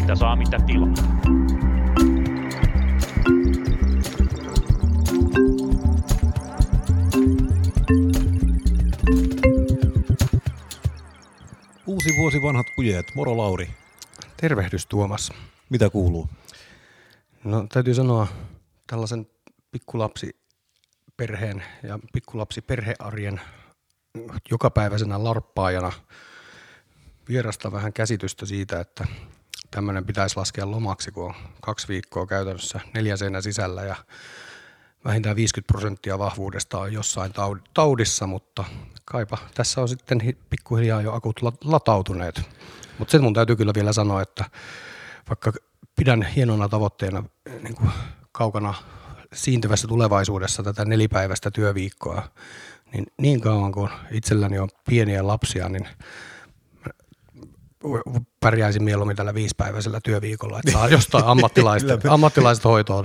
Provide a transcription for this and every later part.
Mitä saa, mitä tilaa. Uusi vuosi, vanhat kujeet. Moro Lauri. Tervehdys Tuomas. Mitä kuuluu? No täytyy sanoa tällaisen pikkulapsiperheen ja pikkulapsiperhearjen jokapäiväisenä larppaajana vierasta vähän käsitystä siitä, että tämmöinen pitäisi laskea lomaksi, kun on 2 viikkoa käytännössä 4 seinän sisällä ja vähintään 50% vahvuudesta on jossain taudissa, mutta kaipa tässä on sitten pikkuhiljaa jo akut latautuneet. Mutta sen mun täytyy kyllä vielä sanoa, että vaikka pidän hienona tavoitteena niin kuin kaukana siintyvässä tulevaisuudessa tätä 4-päiväistä työviikkoa, niin niin kauan kuin itselläni on pieniä lapsia, niin pärjäisin mieluummin tällä 5-päiväisellä työviikolla, että saa jostain ammattilaiset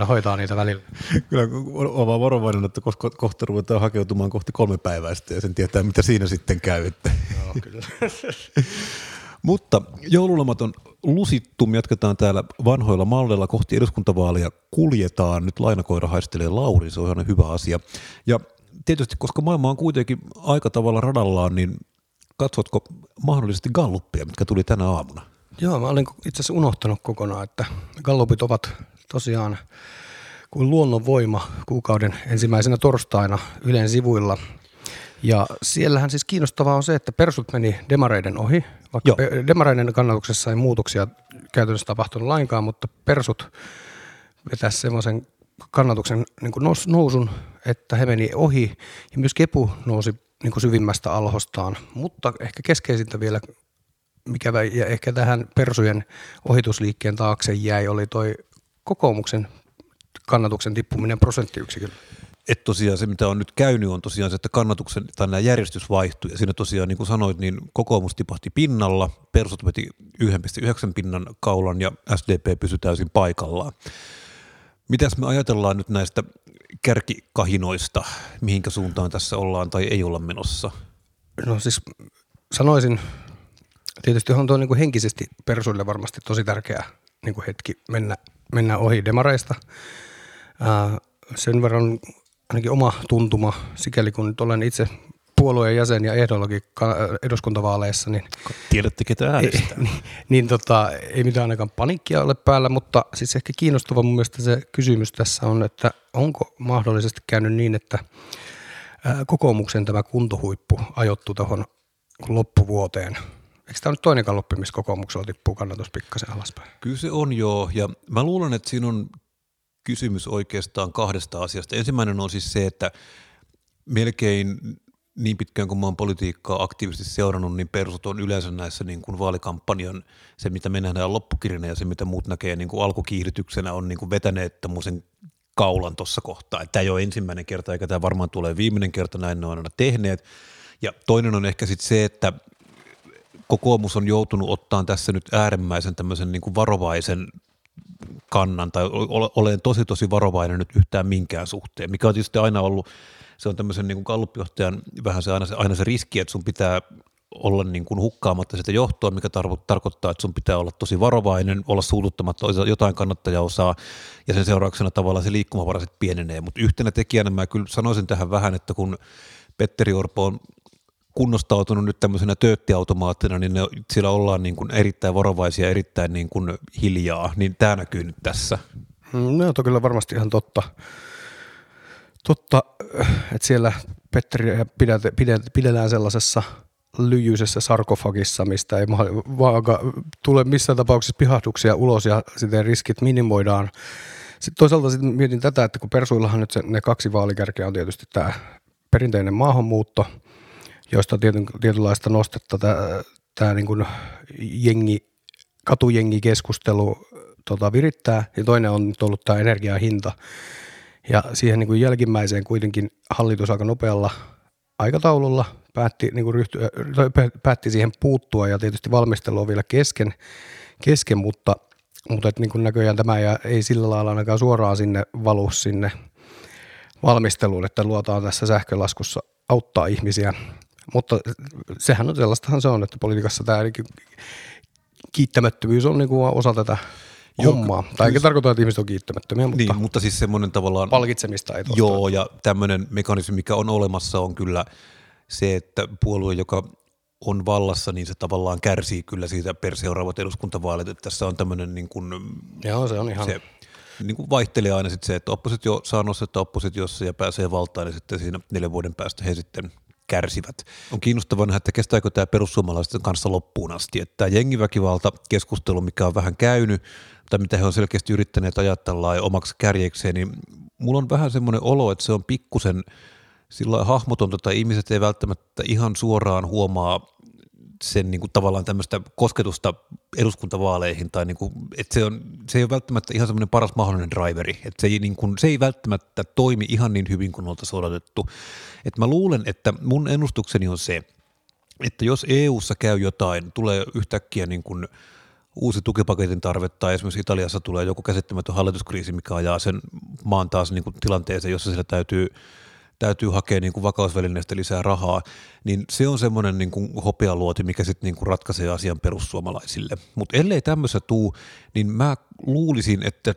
hoitaa niitä välillä. Kyllä on vaan varovainen, että kohta ruvetaan hakeutumaan kohti 3-päiväistä ja sen tietää, mitä siinä sitten käy. Joo, kyllä. Mutta joululomat on lusittu, me jatketaan täällä vanhoilla malleilla kohti eduskuntavaalia, kuljetaan, nyt lainakoira haistelee Lauri, se on ihan hyvä asia. Ja tietysti, koska maailma on kuitenkin aika tavalla radallaan, niin katsotko mahdollisesti galluppia, mitkä tuli tänä aamuna? Joo, mä olen itse asiassa unohtanut kokonaan, että gallupit ovat tosiaan kuin luonnonvoima kuukauden ensimmäisenä torstaina Ylen sivuilla. Ja siellähän siis kiinnostavaa on se, että persut meni demareiden ohi, vaikka demareiden kannatuksessa ei muutoksia käytännössä tapahtunut lainkaan, mutta persut vetäisi semmoisen kannatuksen niin kuin nousun, että he meni ohi ja myös kepu nousi niin kuin syvimmästä alhostaan, mutta ehkä keskeisintä vielä, mikä ja ehkä tähän persujen ohitusliikkeen taakse jäi, oli toi kokoomuksen kannatuksen tippuminen prosenttiyksiköllä. Että tosiaan se, mitä on nyt käynyt, on tosiaan se, että kannatuksen tai nämä järjestys vaihtui. Ja siinä tosiaan, niin kuin sanoit, niin kokoomus tipahti pinnalla, persut veti 1,9 pinnan kaulan ja SDP pysyi täysin paikallaan. Mitäs me ajatellaan nyt näistä kärkikahinoista, mihinkä suuntaan tässä ollaan tai ei olla menossa? No siis sanoisin, tietysti on tuo niin kuin henkisesti persuille varmasti tosi tärkeä niin kuin hetki mennä ohi demareista. Sen verran ainakin oma tuntuma, sikäli kun nyt olen itse puolueen jäsen ja ehdollakin eduskuntavaaleissa, niin tiedätte ketä äänestää. Ei mitään ainakaan paniikkia ole päällä, mutta siis ehkä kiinnostava mun mielestä se kysymys tässä on, että onko mahdollisesti käynyt niin, että kokoomuksen tämä kuntohuippu ajoittuu tuohon loppuvuoteen. Eikö tämä nyt toinen kalluppi, missä kokoomuksella tippuu kannatus pikkasen alaspäin? Kyllä se on joo, ja mä luulen, että siinä on kysymys oikeastaan 2 asiasta. Ensimmäinen on siis se, että melkein niin pitkään kuin mä oon politiikkaa aktiivisesti seurannut, niin persut on yleensä näissä niin kuin vaalikampanjan, se mitä me nähdään loppukirinä ja se mitä muut näkee niin kuin alkukiihdytyksenä on niin kuin vetäneet tämmöisen kaulan tuossa kohtaa. Tämä ei ole ensimmäinen kerta eikä tämä varmaan tulee viimeinen kerta, näin ne on aina tehneet. Ja toinen on ehkä sitten se, että kokoomus on joutunut ottaan tässä nyt äärimmäisen tämmöisen niin kuin varovaisen kannan tai olen tosi varovainen nyt yhtään minkään suhteen, mikä on tietysti aina ollut, se on tämmöisen niin kuin gallupjohtajan vähän se riski, että sun pitää olla niin kuin hukkaamatta sitä johtoa, mikä tarkoittaa, että sun pitää olla tosi varovainen, olla suuluttamatta jotain kannattajaosaa ja sen seurauksena tavallaan se liikkumavara sitten pienenee, mutta yhtenä tekijänä mä kyllä sanoisin tähän vähän, että kun Petteri Orpo on kunnostautunut nyt tämmöisenä tööttiautomaattina, niin siellä ollaan niin kuin erittäin varovaisia, erittäin niin kuin hiljaa, niin tämä näkyy nyt tässä. No on kyllä varmasti ihan totta, että siellä Petteriä pidellään sellaisessa lyijyisessä sarkofagissa, mistä ei tule missään tapauksessa pihahduksia ulos ja sitten riskit minimoidaan. Sitten toisaalta sitten mietin tätä, että kun persuillahan nyt ne 2 vaalikärkeä on tietysti tämä perinteinen maahanmuutto, joista on tietynlaista nostetta tämä niin kuin katujengikeskustelu virittää, ja toinen on nyt ollut tämä energiahinta. Ja siihen niin kuin jälkimmäiseen kuitenkin hallitus aika nopealla aikataululla päätti, niin kuin päätti siihen puuttua, ja tietysti valmistelu on vielä kesken mutta niin kuin näköjään tämä ei sillä lailla ainakaan suoraan sinne valu valmisteluun, että luotaan tässä sähkölaskussa auttaa ihmisiä. Mutta sehän on sellaistahan se on, että politiikassa tämä kiittämättömyys on niinku osa tätä hommaa. Tai eikä tarkoita, että ihmiset on kiittämättömiä, mutta, niin, mutta siis semmoinen tavallaan palkitsemista ei tosta. Joo, ja tämmöinen mekanismi, mikä on olemassa, on kyllä se, että puolue, joka on vallassa, niin se tavallaan kärsii kyllä siitä per seuraavat eduskuntavaalit. Että tässä on tämmöinen niin kuin joo, se on ihan se, niin kuin vaihtelee aina sit se, että oppositio saa nostetta oppositiossa ja pääsee valtaan, ja sitten siinä 4 vuoden päästä he sitten kärsivät. On kiinnostavaa nähdä, että kestääkö tämä perussuomalaisten kanssa loppuun asti. Että tämä jengiväkivaltakeskustelu, mikä on vähän käynyt, tai mitä he on selkeästi yrittäneet ajaa tällainen omaksi kärjekseen, niin mulla on vähän semmoinen olo, että se on pikkusen sillä hahmotonta, tai ihmiset ei välttämättä ihan suoraan huomaa sen niin kuin tavallaan tämmöistä kosketusta eduskuntavaaleihin, tai niin kuin, että se ei ole välttämättä ihan semmoinen paras mahdollinen driveri, että se ei välttämättä toimi ihan niin hyvin kuin oltaisiin odotettu. Että mä luulen, että mun ennustukseni on se, että jos EU:ssa käy jotain, tulee yhtäkkiä niin kuin uusi tukipaketin tarve, tai esimerkiksi Italiassa tulee joku käsittämätön hallituskriisi, mikä ajaa sen maan taas niin kuin tilanteeseen, jossa siellä täytyy hakea niin kuin vakausvälineestä lisää rahaa, niin se on semmoinen niin kuin hopealuoti, mikä sitten niin kuin ratkaisee asian perussuomalaisille. Mutta ellei tämmöistä tuu, niin mä luulisin, että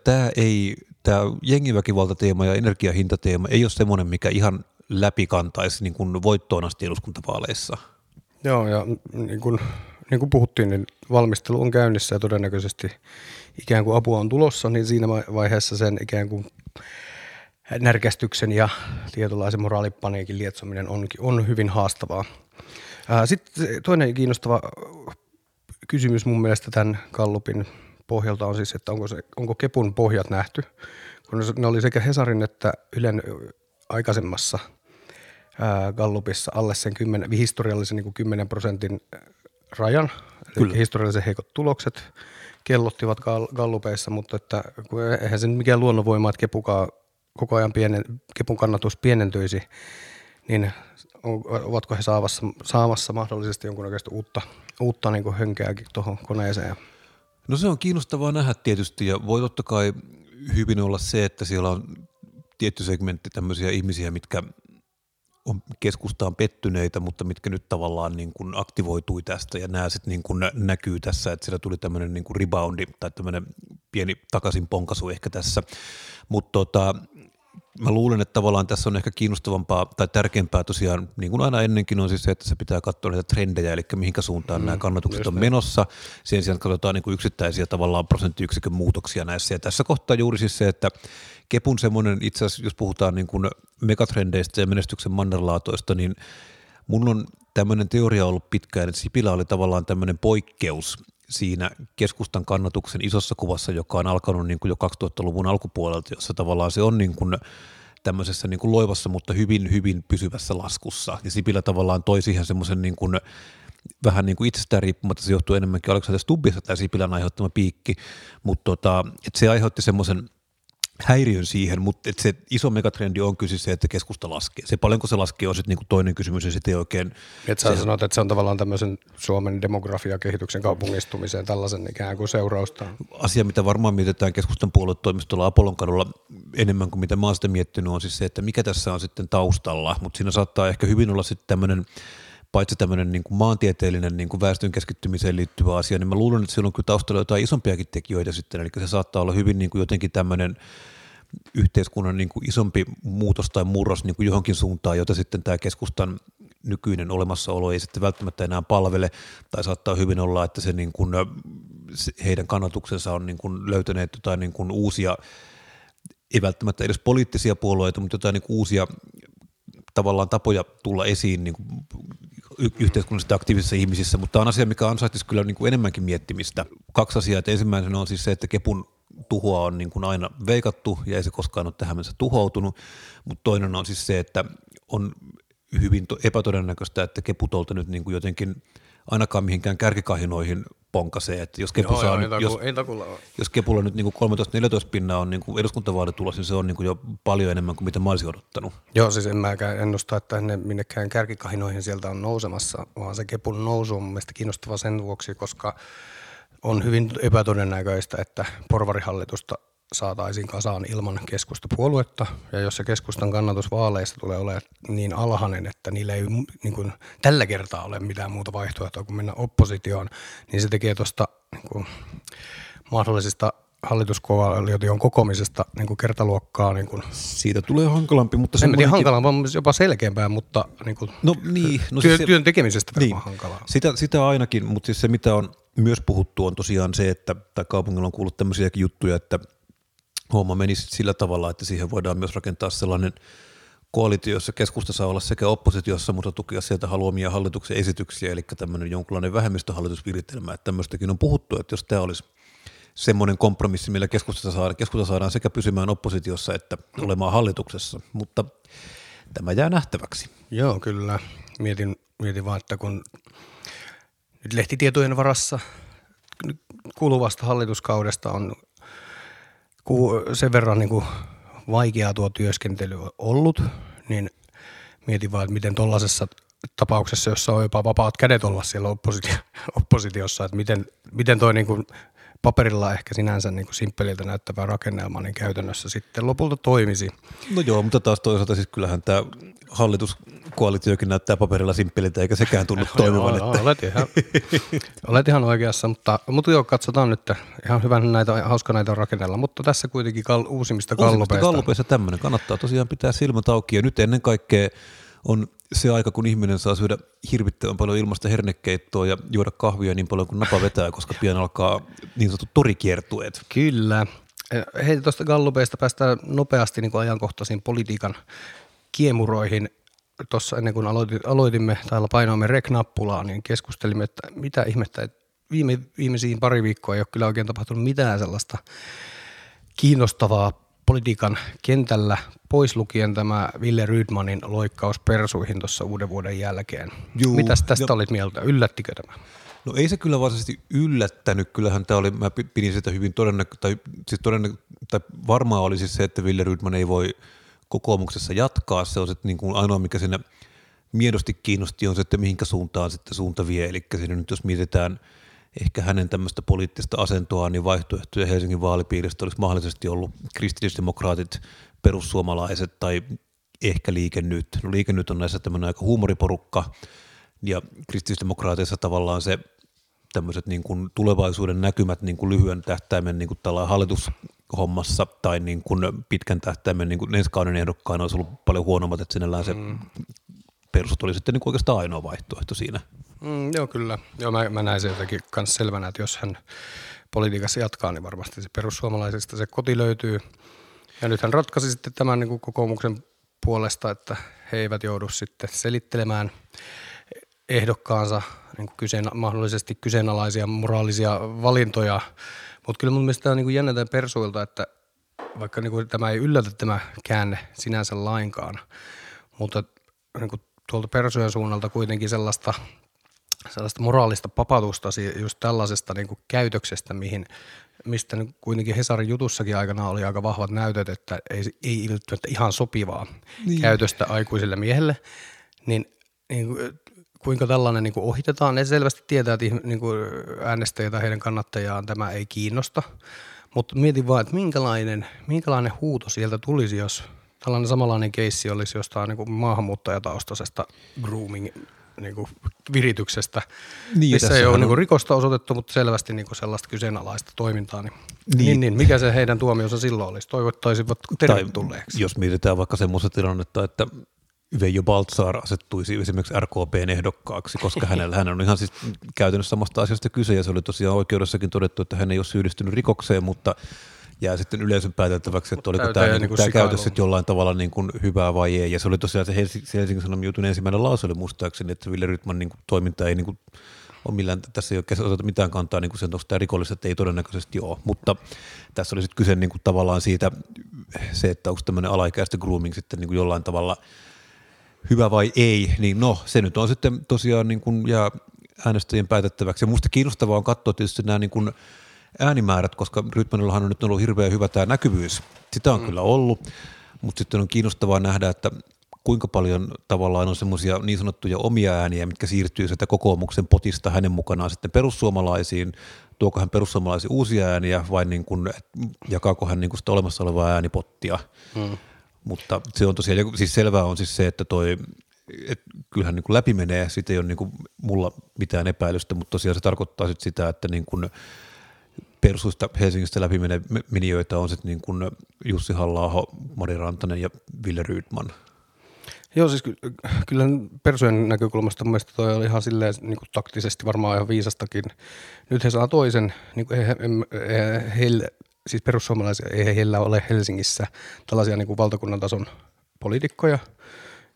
tämä jengiväkivaltateema ja energiahintateema ei ole semmoinen, mikä ihan läpikantaisi niin kuin voittoon asti eduskuntavaaleissa. Joo, ja niin kuin puhuttiin, niin valmistelu on käynnissä ja todennäköisesti ikään kuin apua on tulossa, niin siinä vaiheessa sen ikään kuin närkästyksen ja tietynlaisen moraalipaniikin lietsominen on hyvin haastavaa. Sitten toinen kiinnostava kysymys mun mielestä tämän Gallupin pohjalta on siis, että onko Kepun pohjat nähty, kun ne oli sekä Hesarin että Ylen aikaisemmassa Gallupissa alle sen historiallisen niin kuin 10% rajan, eli historiallisen heikot tulokset kellottivat Gallupeissa, mutta että, eihän se mikään luonnonvoima, että Kepukaan koko ajan Kepun kannatus pienentyisi, niin ovatko he saamassa mahdollisesti jonkunnäköistä uutta niin kuin hönkääkin tuohon koneeseen? No se on kiinnostavaa nähdä tietysti, ja voi totta kai hyvin olla se, että siellä on tietty segmentti tämmöisiä ihmisiä, mitkä on keskustaan pettyneitä, mutta mitkä nyt tavallaan niin kuin aktivoitui tästä, ja nämä sitten niin kuin näkyy tässä, että siellä tuli tämmöinen niin kuin reboundi tai tämmöinen pieni takaisinponkaisu ehkä tässä, mutta mä luulen, että tavallaan tässä on ehkä kiinnostavampaa tai tärkeämpää tosiaan, niin kuin aina ennenkin on siis se, että se pitää katsoa näitä trendejä, eli mihinkä suuntaan nämä kannatukset on menossa. Sen sijaan katsotaan niin kuin yksittäisiä tavallaan prosenttiyksikön muutoksia näissä. Ja tässä kohtaa juuri siis se, että Kepun semmoinen itse asiassa, jos puhutaan niin kuin megatrendeistä ja menestyksen mannerlaatoista, niin mun on tämmöinen teoria ollut pitkään, että Sipilä oli tavallaan tämmöinen poikkeus siinä keskustan kannatuksen isossa kuvassa, joka on alkanut niin kuin jo 2000-luvun alkupuolelta, jossa tavallaan se on niin kuin tämmöisessä niin kuin loivassa, mutta hyvin, hyvin pysyvässä laskussa. Ja Sipilä tavallaan toi siihen semmoisen niin kuin vähän niin kuin itsestään riippumatta, se johtuu enemmänkin Alexander Stubbista tämä Sipilän aiheuttama piikki, mutta että se aiheutti semmoisen häiriön siihen, mutta että se iso megatrendi on kyllä se, että keskusta laskee. Se paljonko se laskee on sitten niinku toinen kysymys ja sitten ei oikein. Et sä sanot, että se on tavallaan tämmöisen Suomen demografiakehityksen kaupungistumiseen tällaisen ikään kuin seurausta. Asia, mitä varmaan mietitään keskustan puoluetoimistolla Apolonkadulla enemmän kuin mitä mä oon sitä miettinyt, on siis se, että mikä tässä on sitten taustalla, mutta siinä saattaa ehkä hyvin olla sitten tämmöinen paitsi tämmöinen niin kuin maantieteellinen niin kuin väestön keskittymiseen liittyvä asia, niin mä luulen, että siellä on kyllä taustalla jotain isompiakin tekijöitä sitten, eli se saattaa olla hyvin niin kuin jotenkin tämmöinen yhteiskunnan niin kuin isompi muutos tai murros niin kuin johonkin suuntaan, jota sitten tämä keskustan nykyinen olemassaolo ei sitten välttämättä enää palvele, tai saattaa hyvin olla, että se niin kuin, heidän kannatuksensa on niin kuin löytäneet jotain niin kuin uusia, ei välttämättä edes poliittisia puolueita, mutta jotain niin kuin uusia tavallaan tapoja tulla esiin niin kuin yhteiskunnallisesti aktiivisissa ihmisissä, mutta tämä on asia, mikä ansaittaisi kyllä niin kuin enemmänkin miettimistä. 2 asiaa, että ensimmäinen on siis se, että Kepun tuhoa on niin kuin aina veikattu ja ei se koskaan ole tähän mennessä tuhoutunut, mutta toinen on siis se, että on hyvin epätodennäköistä, että Keputolta nyt niin kuin jotenkin ainakaan mihinkään kärkikahinoihin ponkaisee, että jos Kepu saa, jos Kepulla nyt niin kuin 13-14 pinnaa on niin kuin eduskuntavaalitulos, niin se on niin kuin jo paljon enemmän kuin mitä mä olisin odottanut. Joo, siis en mäkään ennusta, että ne minnekään kärkikahinoihin sieltä on nousemassa, vaan se Kepun nousu on mun mielestä kiinnostava sen vuoksi, koska on hyvin epätodennäköistä, että porvarihallitusta saataisiin kasaan ilman keskustapuoluetta, ja jos se keskustan kannatus vaaleista tulee olemaan niin alhainen, että niillä ei niin kuin tällä kertaa ole mitään muuta vaihtoehtoa kuin mennä oppositioon, niin se tekee tuosta niin mahdollisesta hallituskoalition kokoamisesta niin kuin kertaluokkaa. Niin kuin. Siitä tulee hankalampi, mutta se on hankalampaa, jopa selkeämpää, mutta niin kuin työn tekemisestä niin. Hankalaa. Sitä ainakin, mutta siis se mitä on myös puhuttu on tosiaan se, että kaupungilla on kuullut tämmöisiäkin juttuja, että homma menisi sillä tavalla, että siihen voidaan myös rakentaa sellainen koalitio, jossa keskusta saa olla sekä oppositiossa, mutta tukea sieltä haluamia hallituksen esityksiä, eli tämmöinen jonkunlainen vähemmistöhallitusviritelmä, että tämmöistäkin on puhuttu, että jos tämä olisi semmoinen kompromissi, millä keskusta saadaan sekä pysymään oppositiossa että olemaan hallituksessa, mutta tämä jää nähtäväksi. Joo, kyllä. Mietin vaan, että kun nyt lehtitietojen varassa kuluvasta hallituskaudesta on sen verran niin kuin vaikeaa tuo työskentely on ollut, niin mietin vaan, että miten tuollaisessa tapauksessa, jossa on jopa vapaat kädet olla siellä oppositiossa, että miten toi niin kuin paperilla ehkä sinänsä niin kuin simppeliltä näyttävää rakennelmaa, niin käytännössä sitten lopulta toimisi. No joo, mutta taas toisaalta siis kyllähän tämä hallituskoalitiokin näyttää paperilla simppeliltä, eikä sekään tunnu toimivan. Joo, olet ihan oikeassa, mutta joo, katsotaan nyt. Ihan hyvä hauska näitä on rakennella, mutta tässä kuitenkin uusimmista gallupeista. Gallupeista tämmöinen. Kannattaa tosiaan pitää silmät auki, ja nyt ennen kaikkea on se aika, kun ihminen saa syödä hirvittävän paljon ilmasta hernekeittoa ja juoda kahvia niin paljon kuin napa vetää, koska pian alkaa niin sanottu torikiertueet. Kyllä. Hei, tuosta gallupeista päästään nopeasti niin kuin ajankohtaisiin politiikan kiemuroihin. Tuossa ennen kuin aloitimme tai painoimme rec-nappulaa, niin keskustelimme, että mitä ihmettä, että viimeisiin pari viikkoa ei ole kyllä oikein tapahtunut mitään sellaista kiinnostavaa politiikan kentällä, pois lukien tämä Ville Rydmanin loikkaus persuihin tuossa uuden vuoden jälkeen. Juu, mitäs tästä olit mieltä? Yllättikö tämä? No ei se kyllä varsinaisesti yllättänyt. Kyllähän tämä oli, mä pidin sitä hyvin todennäköisesti, tai varmaa oli siis se, että Ville Rydman ei voi kokoomuksessa jatkaa. Se on sitten niin kuin ainoa, mikä siinä miedosti kiinnosti, on se, että mihinkä suuntaan sitten suunta vie. Eli siinä nyt jos mietitään ehkä hänen tämmöistä poliittista asentoa, niin vaihtoehtoja Helsingin vaalipiiristä olisi mahdollisesti ollut kristillisdemokraatit, perussuomalaiset tai ehkä Liikennyt. No Liikennyt on näissä tämmöinen aika huumoriporukka, ja kristillisdemokraateissa tavallaan se tämmöiset niin kuin tulevaisuuden näkymät niin kuin lyhyen tähtäimen niin kuin tällainen hallitushommassa tai niin kuin pitkän tähtäimen niin kuin ensi kauden ehdokkaana olisi ollut paljon huonommat, että sinällään se persut oli sitten niin kuin oikeastaan ainoa vaihtoehto siinä. Joo, kyllä. Joo, mä näin se jotenkin myös selvänä, että jos hän politiikassa jatkaa, niin varmasti se perussuomalaisista se koti löytyy. Ja nyt hän ratkaisi sitten tämän niin kuin kokoomuksen puolesta, että he eivät joudu sitten selittelemään ehdokkaansa niin kuin mahdollisesti kyseenalaisia moraalisia valintoja. Mutta kyllä mun mielestä tämä on niin kuin jännä tämän persuilta, että vaikka niin kuin tämä ei yllätä tämä käänne sinänsä lainkaan, mutta niin kuin tuolta persujen suunnalta kuitenkin sellaista moraalista papatusta just tällaisesta niin kuin käytöksestä, mistä niin kuitenkin Hesarin jutussakin aikana oli aika vahvat näytöt, että ei välttämättä ihan sopivaa käytöstä aikuiselle miehelle, niin kuinka tällainen niin kuin ohitetaan. Ne selvästi tietää, että niin kuin äänestäjä tai heidän kannattajiaan tämä ei kiinnosta, mutta mietin vaan, että minkälainen huuto sieltä tulisi, jos tällainen samanlainen keissi olisi jostain niin kuin maahanmuuttajataustaisesta grooming niinku virityksestä. Niin, missä ei ole niinku rikosta osoitettu, mutta selvästi niinku sellaista kyseenalaista toimintaa. Niin, mikä se heidän tuomionsa silloin olisi? Toivottaisivat tervetulleeksi. Jos mietitään vaikka semmoista tilannetta, että Veijo Baltzar asettuisi esimerkiksi RKP:n ehdokkaaksi, koska hän on ihan siis käytännössä samasta asiasta kyse, ja se oli tosiaan oikeudessakin todettu, että hän ei ole syyllistynyt rikokseen, mutta jää sitten yleisön päätettäväksi, että oliko tämä niin käytössä jollain tavalla niin kuin hyvää vai ei. Ja se oli tosiaan se Helsingin Sanomien jutun ensimmäinen lause oli muistaakseni, että Ville Rydman niin toiminta ei niin kuin ole millään, tässä ei oikeastaan osata mitään kantaa niin kuin sen, onko tämä rikollista, että ei todennäköisesti ole. Mutta tässä oli sitten kyse niin kuin tavallaan siitä, se, että onko tämmöinen alaikäistä grooming sitten niin kuin jollain tavalla hyvä vai ei, niin no se nyt on sitten tosiaan niin kuin jää äänestäjien päätettäväksi. Ja musta kiinnostavaa on katsoa tietysti nämä niin kuin äänimäärät, koska Rydmanillahan on nyt ollut hirveän hyvä tämä näkyvyys. Sitä on kyllä ollut, mutta sitten on kiinnostavaa nähdä, että kuinka paljon tavallaan on semmoisia niin sanottuja omia ääniä, mitkä siirtyy sieltä kokoomuksen potista hänen mukanaan sitten perussuomalaisiin. Tuoko hän perussuomalaisiin uusia ääniä vai niin kuin, jakaako hän niin kuin sitä olemassa olevaa äänipottia? Hmm. Mutta se on tosiaan, siis selvää on siis se, että toi, et kyllähän niin kuin läpi menee, siitä ei ole niin kuin mulla mitään epäilystä, mutta tosiaan se tarkoittaa sit sitä, että niin kuin persuista Helsingistä läpi menijöitä on sitten niin kuin Jussi Halla-aho, Mari Rantanen ja Ville Rydman. Joo, siis kyllähän persujen näkökulmasta mielestäni toi oli ihan silleen niin kuin taktisesti varmaan ihan viisastakin. Nyt he saa toisen, niin kuin heille, siis perussuomalaisia, ei heillä ole Helsingissä tällaisia niin kuin valtakunnan tason poliitikkoja.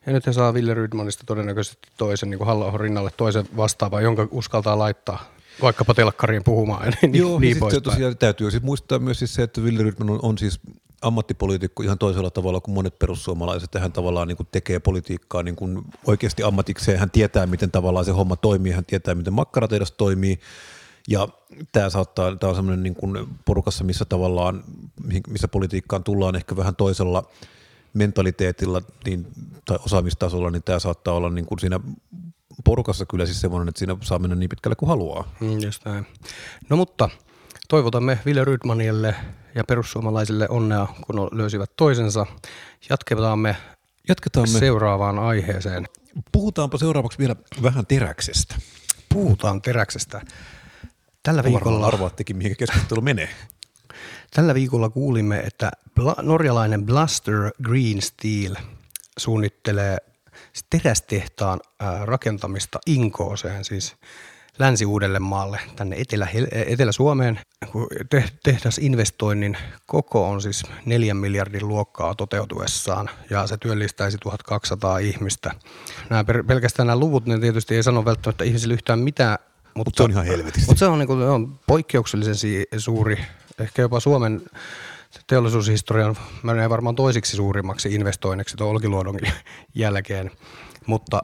Ja nyt he saa Ville Rydmanista todennäköisesti toisen, niin kuin Halla-ahon rinnalle toisen vastaavaa, jonka uskaltaa laittaa vaikkapa telkkariin puhumaan. Joo, niin sitten tosiaan täytyy sit muistaa myös siis se, että Ville Rydman on siis ammattipoliitikko ihan toisella tavalla kuin monet perussuomalaiset. Hän tavallaan niin kuin tekee politiikkaa niin kuin oikeasti ammatikseen. Hän tietää, miten tavallaan se homma toimii. Hän tietää, miten makkaratehdas toimii. Ja tämä on sellainen niin kuin porukassa, missä tavallaan, missä politiikkaan tullaan ehkä vähän toisella mentaliteetilla niin, tai osaamistasolla, niin tämä saattaa olla niin kuin siinä porukassa kyllä siis semmoinen, että siinä saa mennä niin pitkälle kuin haluaa. Just näin. No mutta toivotamme Ville Rydmanille ja perussuomalaisille onnea, kun löysivät toisensa. Jatketaanme seuraavaan aiheeseen. Puhutaanpa seuraavaksi vielä vähän teräksestä. Puhutaan teräksestä. Tällä viikolla arvaattekin, mihin keskustelu menee. Tällä viikolla kuulimme, että norjalainen Blastr Green Steel suunnittelee terästehtaan rakentamista Inkooseen, siis Länsi-Uudellemaalle, tänne Etelä-Suomeen. Tehdasinvestoinnin koko on siis 4 miljardin luokkaa toteutuessaan ja se työllistäisi 1200 ihmistä. Nämä pelkästään nämä luvut, ne tietysti ei sano välttämättä ihmisille yhtään mitään, mutta se on ihan helvetistä. Mutta se on, niin kuin, on poikkeuksellisen suuri, ehkä jopa Suomen teollisuushistorian menee varmaan toisiksi suurimmaksi investoinniksi tuon Olkiluodon jälkeen, mutta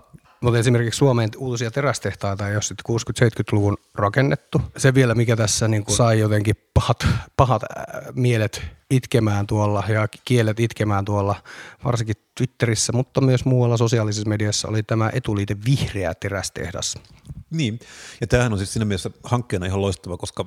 esimerkiksi Suomeen uusia terästehtaita ei ole sitten 60-70-luvun rakennettu. Se vielä, mikä tässä niin kuin sai jotenkin pahat mielet itkemään tuolla ja kielet itkemään tuolla, varsinkin Twitterissä, mutta myös muualla sosiaalisessa mediassa oli tämä etuliite vihreä terästehdas. Niin, ja tämähän on siis siinä mielessä hankkeena ihan loistava, koska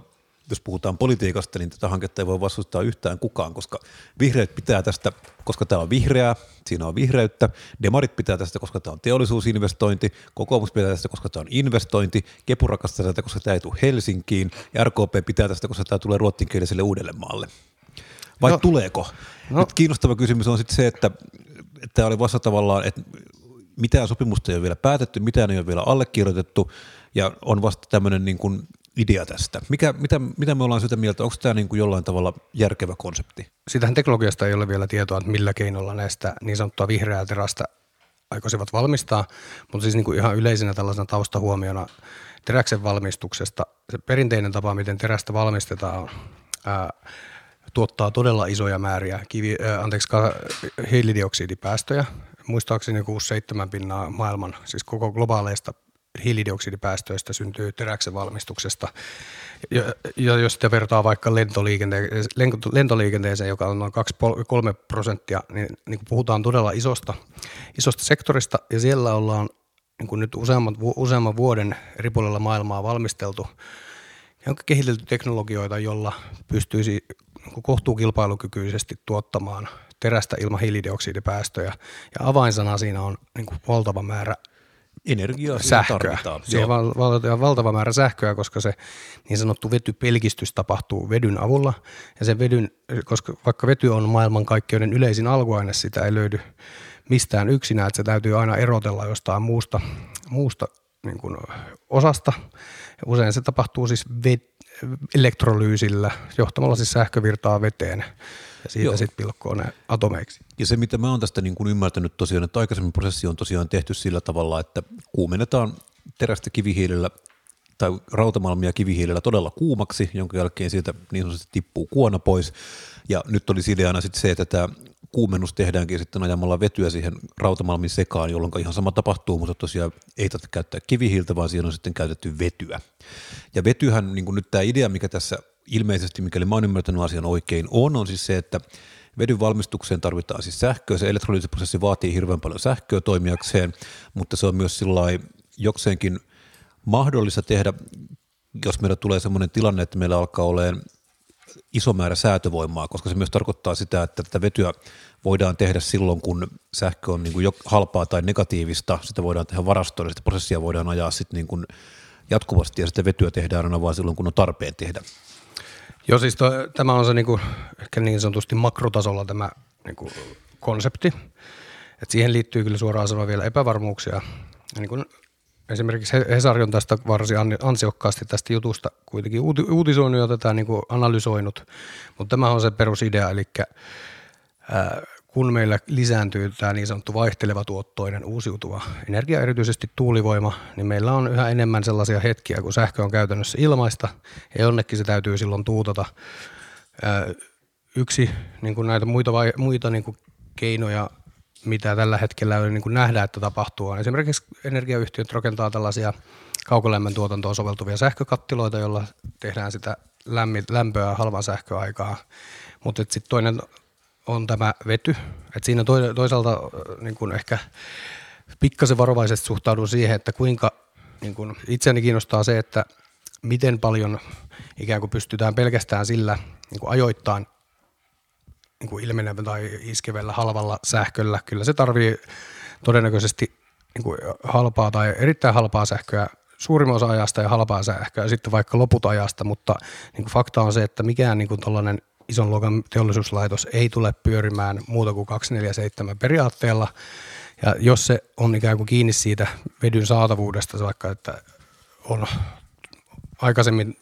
jos puhutaan politiikasta, niin tätä hanketta ei voi vastustaa yhtään kukaan, koska vihreät pitää tästä, koska tämä on vihreää, siinä on vihreyttä, demarit pitää tästä, koska tämä on teollisuusinvestointi, kokoomus pitää tästä, koska tämä on investointi, kepu rakastaa tätä, koska tämä ei tule Helsinkiin, ja RKP pitää tästä, koska tämä tulee ruotsinkieliselle Uudellemaalle. Vai no, tuleeko? No. Nyt kiinnostava kysymys on sitten se, että tämä oli vasta tavallaan, että mitään sopimusta ei ole vielä päätetty, mitään ei ole vielä allekirjoitettu, ja on vasta tämmöinen niin kuin idea tästä. Mitä me ollaan sitä mieltä? Onko tämä niin kuin jollain tavalla järkevä konsepti? Siitähän teknologiasta ei ole vielä tietoa, että millä keinolla näistä niin sanottua vihreää terästä aikoisivat valmistaa, mutta siis niin kuin ihan yleisenä tällaisena taustahuomiona teräksen valmistuksesta se perinteinen tapa, miten terästä valmistetaan, tuottaa todella isoja määriä hiilidioksidipäästöjä, muistaakseni 6-7% maailman, siis koko globaaleista hiilidioksidipäästöistä syntyy teräksen valmistuksesta. Ja jos sitä vertaa vaikka lentoliikenteeseen, joka on noin 2-3%, niin puhutaan todella isosta sektorista, ja siellä ollaan niin nyt useamman vuoden eri puolella maailmaa valmisteltu ja on kehitelty teknologioita, jolla pystyisi kohtuukilpailukykyisesti tuottamaan terästä ilman hiilidioksidipäästöjä, ja avainsana siinä on niin valtava määrä energiaa tarvitaan. Se on valtava määrä sähköä, koska se niin sanottu vetypelkistys tapahtuu vedyn avulla. Ja sen vedyn, koska vaikka vety on maailmankaikkeuden yleisin alkuaine, sitä ei löydy mistään yksinään, että se täytyy aina erotella jostain muusta niin kuin osasta. Usein se tapahtuu siis elektrolyysillä, johtamalla siis sähkövirtaa veteen. Ja siitä sitten pilkkoo ne atomeiksi. Ja se, mitä mä oon tästä niin kuin ymmärtänyt tosiaan, että aikaisemmin prosessi on tosiaan tehty sillä tavalla, että kuumennetaan terästä kivihiilellä tai rautamalmia kivihiilellä todella kuumaksi, jonka jälkeen siitä niin sanotusti tippuu kuona pois. Ja nyt olisi ideana sitten se, että tämä kuumennus tehdäänkin sitten ajamalla vetyä siihen rautamalmin sekaan, jolloin ihan sama tapahtuu, mutta tosiaan ei tarvitse käyttää kivihiiltä, vaan siihen on sitten käytetty vetyä. Ja vetyhän, niin kuin nyt tämä idea, mikä tässä ilmeisesti, mikäli mä oon ymmärtänyt asian oikein, on siis se, että Vedyn valmistukseen tarvitaan siis sähköä. Se elektrolyysiprosessi vaatii hirveän paljon sähköä toimijakseen, mutta se on myös jokseenkin mahdollista tehdä, jos meillä tulee sellainen tilanne, että meillä alkaa olemaan iso määrä säätövoimaa, koska se myös tarkoittaa sitä, että tätä vetyä voidaan tehdä silloin, kun sähkö on niin kuin jo halpaa tai negatiivista. Sitä voidaan tehdä varastoida, sitä prosessia voidaan ajaa sitten niin kuin jatkuvasti ja sitä vetyä tehdään aina vaan silloin, kun on tarpeen tehdä. Joo, siis tämä on se niin kuin, ehkä niin sanotusti makrotasolla tämä niin kuin konsepti. Et siihen liittyy kyllä suoraan sanoen vielä epävarmuuksia. Niin kuin esimerkiksi Hesari on tästä varsin ansiokkaasti tästä jutusta kuitenkin uutisoinut ja tätä niin kuin analysoinut, mutta tämä on se perusidea, eli kun meillä lisääntyy tämä niin sanottu vaihteleva tuottoinen uusiutuva energia, erityisesti tuulivoima, niin meillä on yhä enemmän sellaisia hetkiä, kun sähkö on käytännössä ilmaista ja jonnekin se täytyy silloin tuutata. Yksi niin kuin näitä muita niin kuin keinoja, mitä tällä hetkellä niin kuin nähdään, että tapahtuu, on esimerkiksi energiayhtiöt rakentaa tällaisia kaukolämmön tuotantoon soveltuvia sähkökattiloita, joilla tehdään sitä lämpöä halvan sähköaikaa, mutta sitten toinen on tämä vety. Et siinä toisaalta niin kun ehkä pikkasen varovaisesti suhtaudun siihen, että kuinka niin kun itseäni kiinnostaa se, että miten paljon ikään kuin pystytään pelkästään sillä niin kun ajoittain niin kun ilmenevä tai iskevellä halvalla sähköllä. Kyllä se tarvii todennäköisesti niin kun halpaa tai erittäin halpaa sähköä suurimman osa ajasta ja halpaa sähköä sitten vaikka loput ajasta, mutta niin kun fakta on se, että mikään niin kun tollainen ison luokan teollisuuslaitos ei tule pyörimään muuta kuin 24/7 periaatteella, ja jos se on ikään kuin kiinni siitä vedyn saatavuudesta, vaikka että on aikaisemmin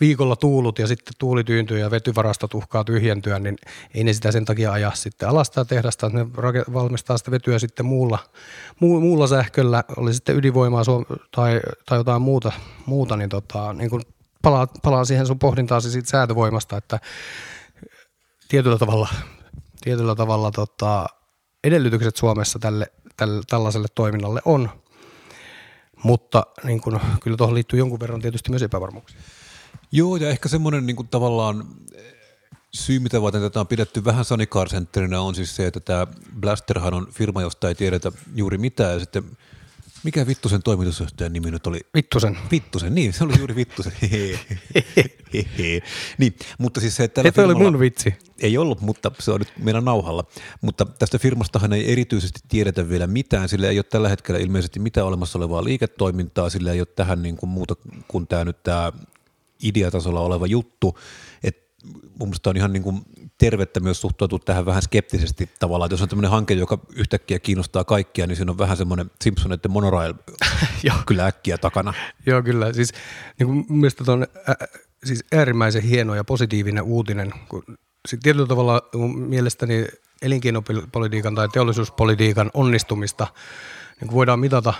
viikolla tuulut ja sitten tuuli tyyntyy ja vetyvarastot uhkaa tyhjentyä, niin ei ne sitä sen takia aja sitten alas sitä tehdasta, ne valmistaa sitä vetyä sitten muulla sähköllä, oli sitten ydinvoimaa tai jotain muuta niin, niin kuin palaan siihen sun pohdintaasi siitä säätövoimasta, että tietyllä tavalla edellytykset Suomessa tällaiselle toiminnalle on, mutta niin kun, kyllä tuohon liittyy jonkun verran tietysti myös epävarmuuksia. Joo, ja ehkä semmoinen niin kun tavallaan syy, mitä varten tätä on pidetty vähän sanikaarsentterinä, on siis se, että tämä Blasterhan on firma, josta ei tiedetä juuri mitään, ja sitten mikä Vittusen toimitusjohtajan nimi nyt oli? Vittusen, niin, se oli juuri Vittusen. Niin, mutta siis se, että tällä firmalla... oli mun vitsi. Ei ollut, mutta se on nyt meidän nauhalla. Mutta tästä firmastahan ei erityisesti tiedetä vielä mitään, sillä ei ole tällä hetkellä ilmeisesti mitään olemassa olevaa liiketoimintaa, sillä ei ole tähän niin kuin muuta kuin tämä nyt tämä ideatasolla oleva juttu, että mun mielestä on ihan niin kuin tervettä myös suhtautua tähän vähän skeptisesti tavallaan, että jos on tämmöinen hanke, joka yhtäkkiä kiinnostaa kaikkia, niin siinä on vähän semmoinen Simpsoneiden monorail kyllä äkkiä takana. Joo, kyllä. Siis niin kuin mielestäni on siis äärimmäisen hieno ja positiivinen uutinen. Tietyllä tavalla mielestäni elinkeinopolitiikan tai teollisuuspolitiikan onnistumista niin voidaan mitata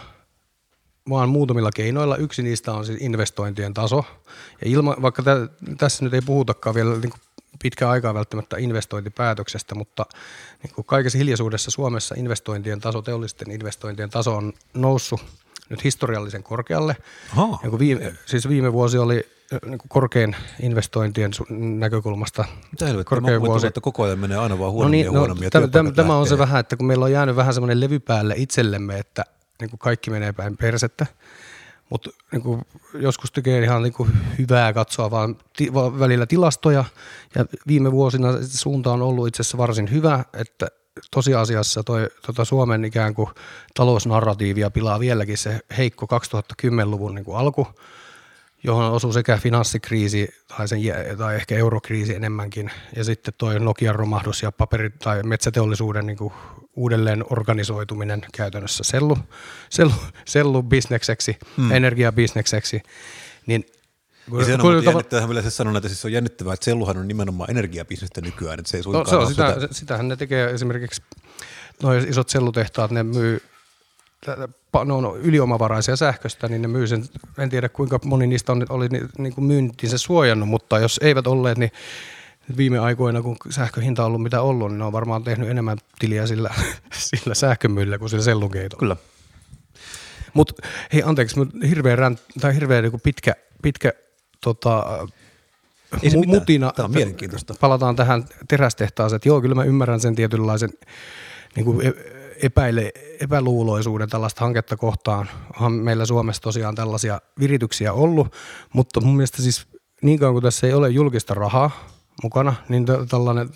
vaan muutamilla keinoilla. Yksi niistä on siis investointien taso. Ja vaikka tässä nyt ei puhutakaan vielä niin kuin pitkään aikaa välttämättä investointipäätöksestä, mutta niin kuin kaikessa hiljaisuudessa Suomessa investointien taso, teollisten investointien taso on noussut nyt historiallisen korkealle. Ja kun viime vuosi oli niin kuin korkein investointien näkökulmasta. Mitä helvettä, mä huomioon, että koko ajan menee aina vaan huonommin. Tämä on se vähän, että kun meillä on jäänyt vähän semmoinen levy päälle itsellemme, että niin kuin kaikki menee päin persettä, mutta niin joskus tekee ihan niin kuin hyvää katsoa vaan välillä tilastoja, ja viime vuosina suunta on ollut itse asiassa varsin hyvä, että tosiasiassa Suomen ikään kuin talousnarratiivia pilaa vieläkin se heikko 2010-luvun niin kuin alku, johon osui sekä finanssikriisi tai ehkä eurokriisi enemmänkin, ja sitten toi Nokian romahdus ja tai metsäteollisuuden niin kuin uudelleen organisoituminen käytännössä sellubisnekseksi, energiabisnekseksi. Niin, se on jännittävää, että selluhan on nimenomaan energiabisnestä nykyään. Että se ei suinkaan se on sitä. Sitähän ne tekee esimerkiksi, isot sellutehtaat, ne myy, ne on yliomavaraisia sähköstä, niin ne myy sen, en tiedä kuinka moni niistä oli niin kuin myyntinsä suojannut, mutta jos eivät olleet, niin viime aikoina, kun sähköhinta on ollut mitä ollut, niin ne on varmaan tehnyt enemmän tiliä sillä sähkömyyllä kuin sillä sellukeitolla. Kyllä. Mutta hei, anteeksi, hirveän pitkä mutina. Tämä on mielenkiintoista. Palataan tähän terästehtaaseen. Joo, kyllä mä ymmärrän sen tietynlaisen niin epäluuloisuuden tällaista hanketta kohtaan. Onhan meillä Suomessa tosiaan tällaisia virityksiä ollut, mutta mun mielestä siis niin kauan kuin tässä ei ole julkista rahaa mukana, niin tällainen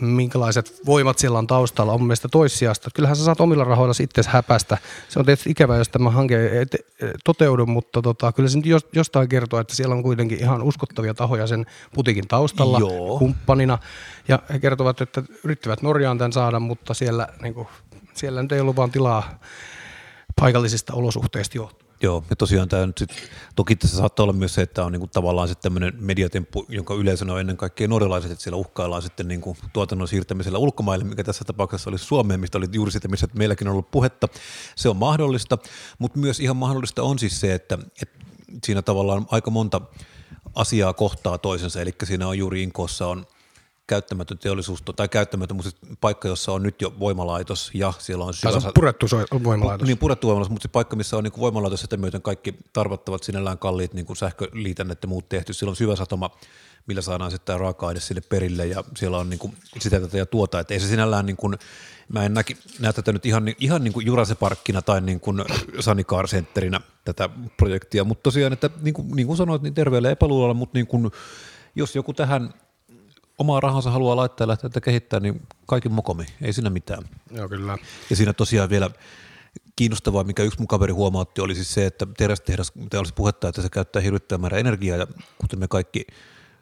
minkälaiset voimat siellä on taustalla on mun mielestä toissijasta. Kyllähän sä saat omilla rahoillasi itsesi häpästä. Se on tietysti ikävää, jos tämä hanke ei toteudu, mutta kyllä se nyt jostain kertoo, että siellä on kuitenkin ihan uskottavia tahoja sen putiikin taustalla, joo, kumppanina. Ja he kertovat, että yrittivät Norjaan tämän saada, mutta siellä nyt ei ollut vaan tilaa paikallisista olosuhteista johtuen. Joo, ja tosiaan tämä nyt sitten, toki tässä saattaa olla myös se, että on niinku tavallaan sitten tämmöinen mediatemppu, jonka yleisönä on ennen kaikkea norjalaiset, että siellä uhkaillaan sitten niinku tuotannon siirtämisellä ulkomaille, mikä tässä tapauksessa olisi Suomeen, mistä oli juuri sitä, missä meilläkin on ollut puhetta. Se on mahdollista, mutta myös ihan mahdollista on siis se, että siinä tavallaan aika monta asiaa kohtaa toisensa, eli siinä on juuri Inkoossa on käyttämätön teollisuus tai käyttämätön paikka, jossa on nyt jo voimalaitos ja siellä on syvässä... Purettu voimalaitos. Niin, purettu voimalaitos, mutta se paikka, missä on niin kuin voimalaitos, sitä myöten kaikki tarvattavat sinällään kalliit niin kuin sähköliitännet ja muut tehty. Siellä on syvä satama, millä saadaan sitten tämä raaka-aine sille perille ja siellä on niin kuin sitä tätä ja tuota. Että ei se sinällään, niin kuin, mä en näe tätä nyt ihan niin kuin Juraseparkkina tai niin kuin Sanikaar-sentterinä tätä projektia, mutta tosiaan, että niin kuin sanoit, niin terveellä epäluulolla, mutta niin kuin, jos joku tähän... omaa rahansa haluaa laittaa ja lähteä tätä kehittää, niin kaikin mokomi, ei siinä mitään. Joo, kyllä. Ja siinä tosiaan vielä kiinnostavaa, mikä yksi mun kaveri huomautti, oli siis se, että terästehdas, mitä olisi puhetta, että se käyttää hirvittävän määrä energiaa, ja kuten me kaikki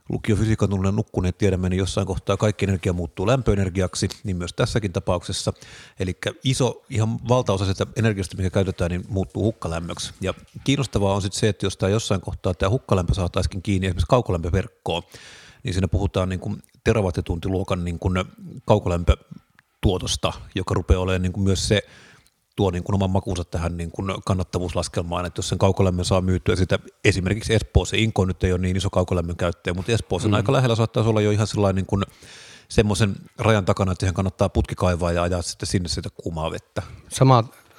lukiofysiikan tunnilla nukkuneet tiedämme, niin jossain kohtaa kaikki energia muuttuu lämpöenergiaksi, niin myös tässäkin tapauksessa. Eli iso, ihan valtaosa sitä energiasta, mikä käytetään, niin muuttuu hukkalämmöksi. Ja kiinnostavaa on sitten se, että jos tämä jossain kohtaa tämä hukkalämpö saataisiin kiinni esimerkiksi kaukolämpöverkkoon, niin siinä puhutaan niin kuin terawattituntiluokan niin kuin kaukolämpötuotosta, joka rupeaa olemaan niin kuin myös se tuo niin kuin oman makuunsa tähän niin kuin kannattavuuslaskelmaan, että jos sen kaukolämmön saa myytyä sitä, esimerkiksi Espoossa, Inko nyt ei ole niin iso kaukolämmön käyttäjä, mutta Espoossa aika lähellä saattaisi olla jo ihan sellainen niin kuin semmoisen rajan takana, että siihen kannattaa putki kaivaa ja ajaa sitten sinne sitä kuumaa vettä.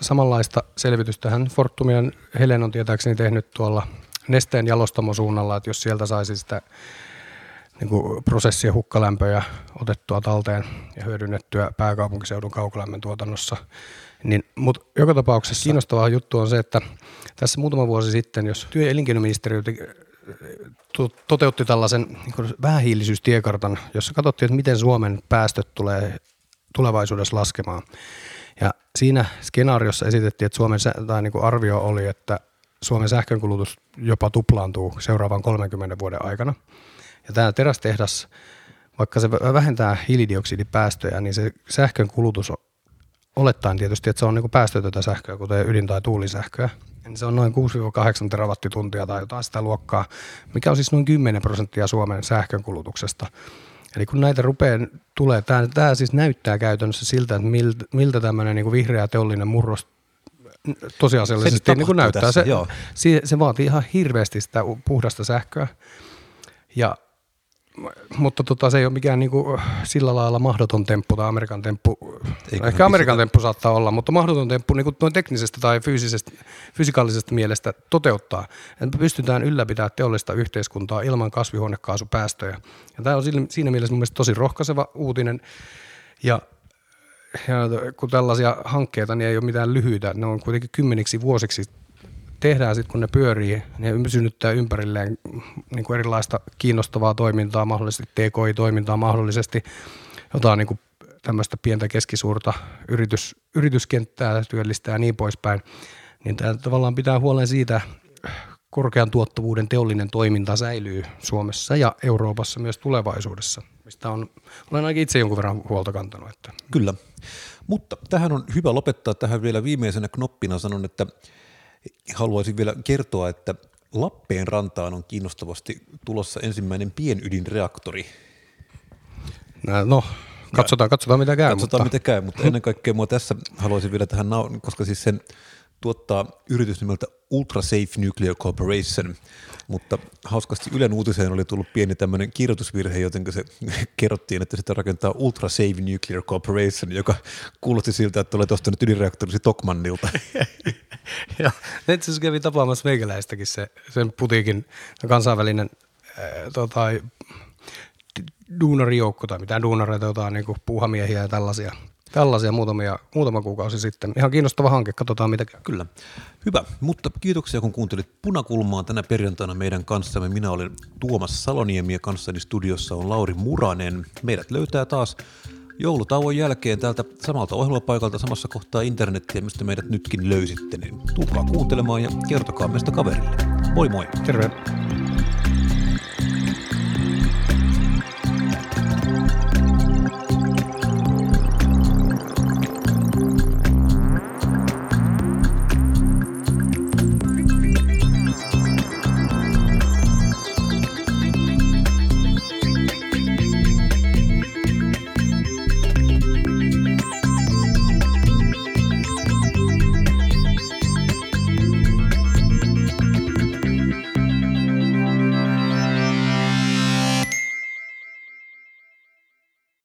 Samanlaista selvitystähän Fortumian Helen on tietääkseni tehnyt tuolla Nesteen jalostamosuunnalla, että jos sieltä saisi sitä niin prosessien hukkalämpöjä otettua talteen ja hyödynnettyä pääkaupunkiseudun kaukolämmön tuotannossa. Niin, mutta joka tapauksessa kiinnostava juttu on se, että tässä muutama vuosi sitten, jos työ- ja elinkeinoministeriö toteutti tällaisen niin vähähiilisyystiekartan, jossa katsottiin, että miten Suomen päästöt tulee tulevaisuudessa laskemaan. Ja siinä skenaariossa esitettiin, että Suomen niin arvio oli, että Suomen sähkönkulutus jopa tuplaantuu seuraavan 30 vuoden aikana. Ja tämä terästehdas, vaikka se vähentää hiilidioksidipäästöjä, niin se sähkön kulutus on, olettaen tietysti, että se on niin kuin päästötöntä sähköä, kuten ydin- tai tuulisähköä. Niin se on noin 6-8 terawattituntia tai jotain sitä luokkaa, mikä on siis noin 10% Suomen sähkön kulutuksesta. Eli kun näitä tulee, tämä siis näyttää käytännössä siltä, että miltä tämmöinen niin kuin vihreä teollinen murros tosiasiallisesti se niin näyttää. Tässä, se vaatii ihan hirveästi sitä puhdasta sähköä. Mutta se ei ole mikään niinku sillä lailla mahdoton temppu tai Amerikan temppu. Ehkä Amerikan temppu saattaa olla, mutta mahdoton temppu niinku noin teknisestä tai fysikaalisesta mielestä toteuttaa. Että pystytään ylläpitämään teollista yhteiskuntaa ilman kasvihuonekaasupäästöjä. Ja tämä on siinä mielessä mun mielestä tosi rohkaiseva uutinen. Ja kun tällaisia hankkeita, niin ei ole mitään lyhyitä. Ne on kuitenkin 10 vuosiksi tehdään sitten, kun ne pyörii, ne synnyttää ympärilleen niin kuin erilaista kiinnostavaa toimintaa, mahdollisesti TKI-toimintaa, mahdollisesti jotain niin kuin tämmöistä pientä keskisuurta yrityskenttää työllistää ja niin poispäin. Niin tämä tavallaan pitää huolen siitä, korkean tuottavuuden teollinen toiminta säilyy Suomessa ja Euroopassa myös tulevaisuudessa, mistä olen ainakin itse jonkun verran huolta kantanut. Että. Kyllä, mutta tähän on hyvä lopettaa. Tähän vielä viimeisenä knoppina sanon, että haluaisin vielä kertoa, että Lappeenrantaan on kiinnostavasti tulossa ensimmäinen pienydinreaktori. No, katsotaan mitä käy. Mutta ennen kaikkea minua tässä haluaisin vielä tähän, koska siis sen tuottaa yritys nimeltä Ultra Safe Nuclear Corporation, mutta hauskasti Ylen uutiseen oli tullut pieni tämmöinen kirjoitusvirhe, joten se kerrottiin, että sitä rakentaa Ultra Safe Nuclear Corporation, joka kuulosti siltä, että olet ostanut ydinreaktorisi Tokmannilta. Itse asiassa kävi tapaamassa meikäläistäkin sen putiikin kansainvälinen duunarijoukko tai mitään duunareita, jotain niin kuin puuhamiehiä ja tällaisia muutama kuukausi sitten. Ihan kiinnostava hanke, katsotaan mitä käy. Kyllä. Hyvä, mutta kiitoksia kun kuuntelit Punakulmaa tänä perjantaina meidän kanssamme. Minä olen Tuomas Saloniemi ja kanssani studiossa on Lauri Muranen. Meidät löytää taas joulutauon jälkeen täältä samalta ohjelmapaikalta samassa kohtaa internettiä, mistä meidät nytkin löysitte. Niin tulkaa kuuntelemaan ja kertokaa meistä kaverille. Moi moi! Terve!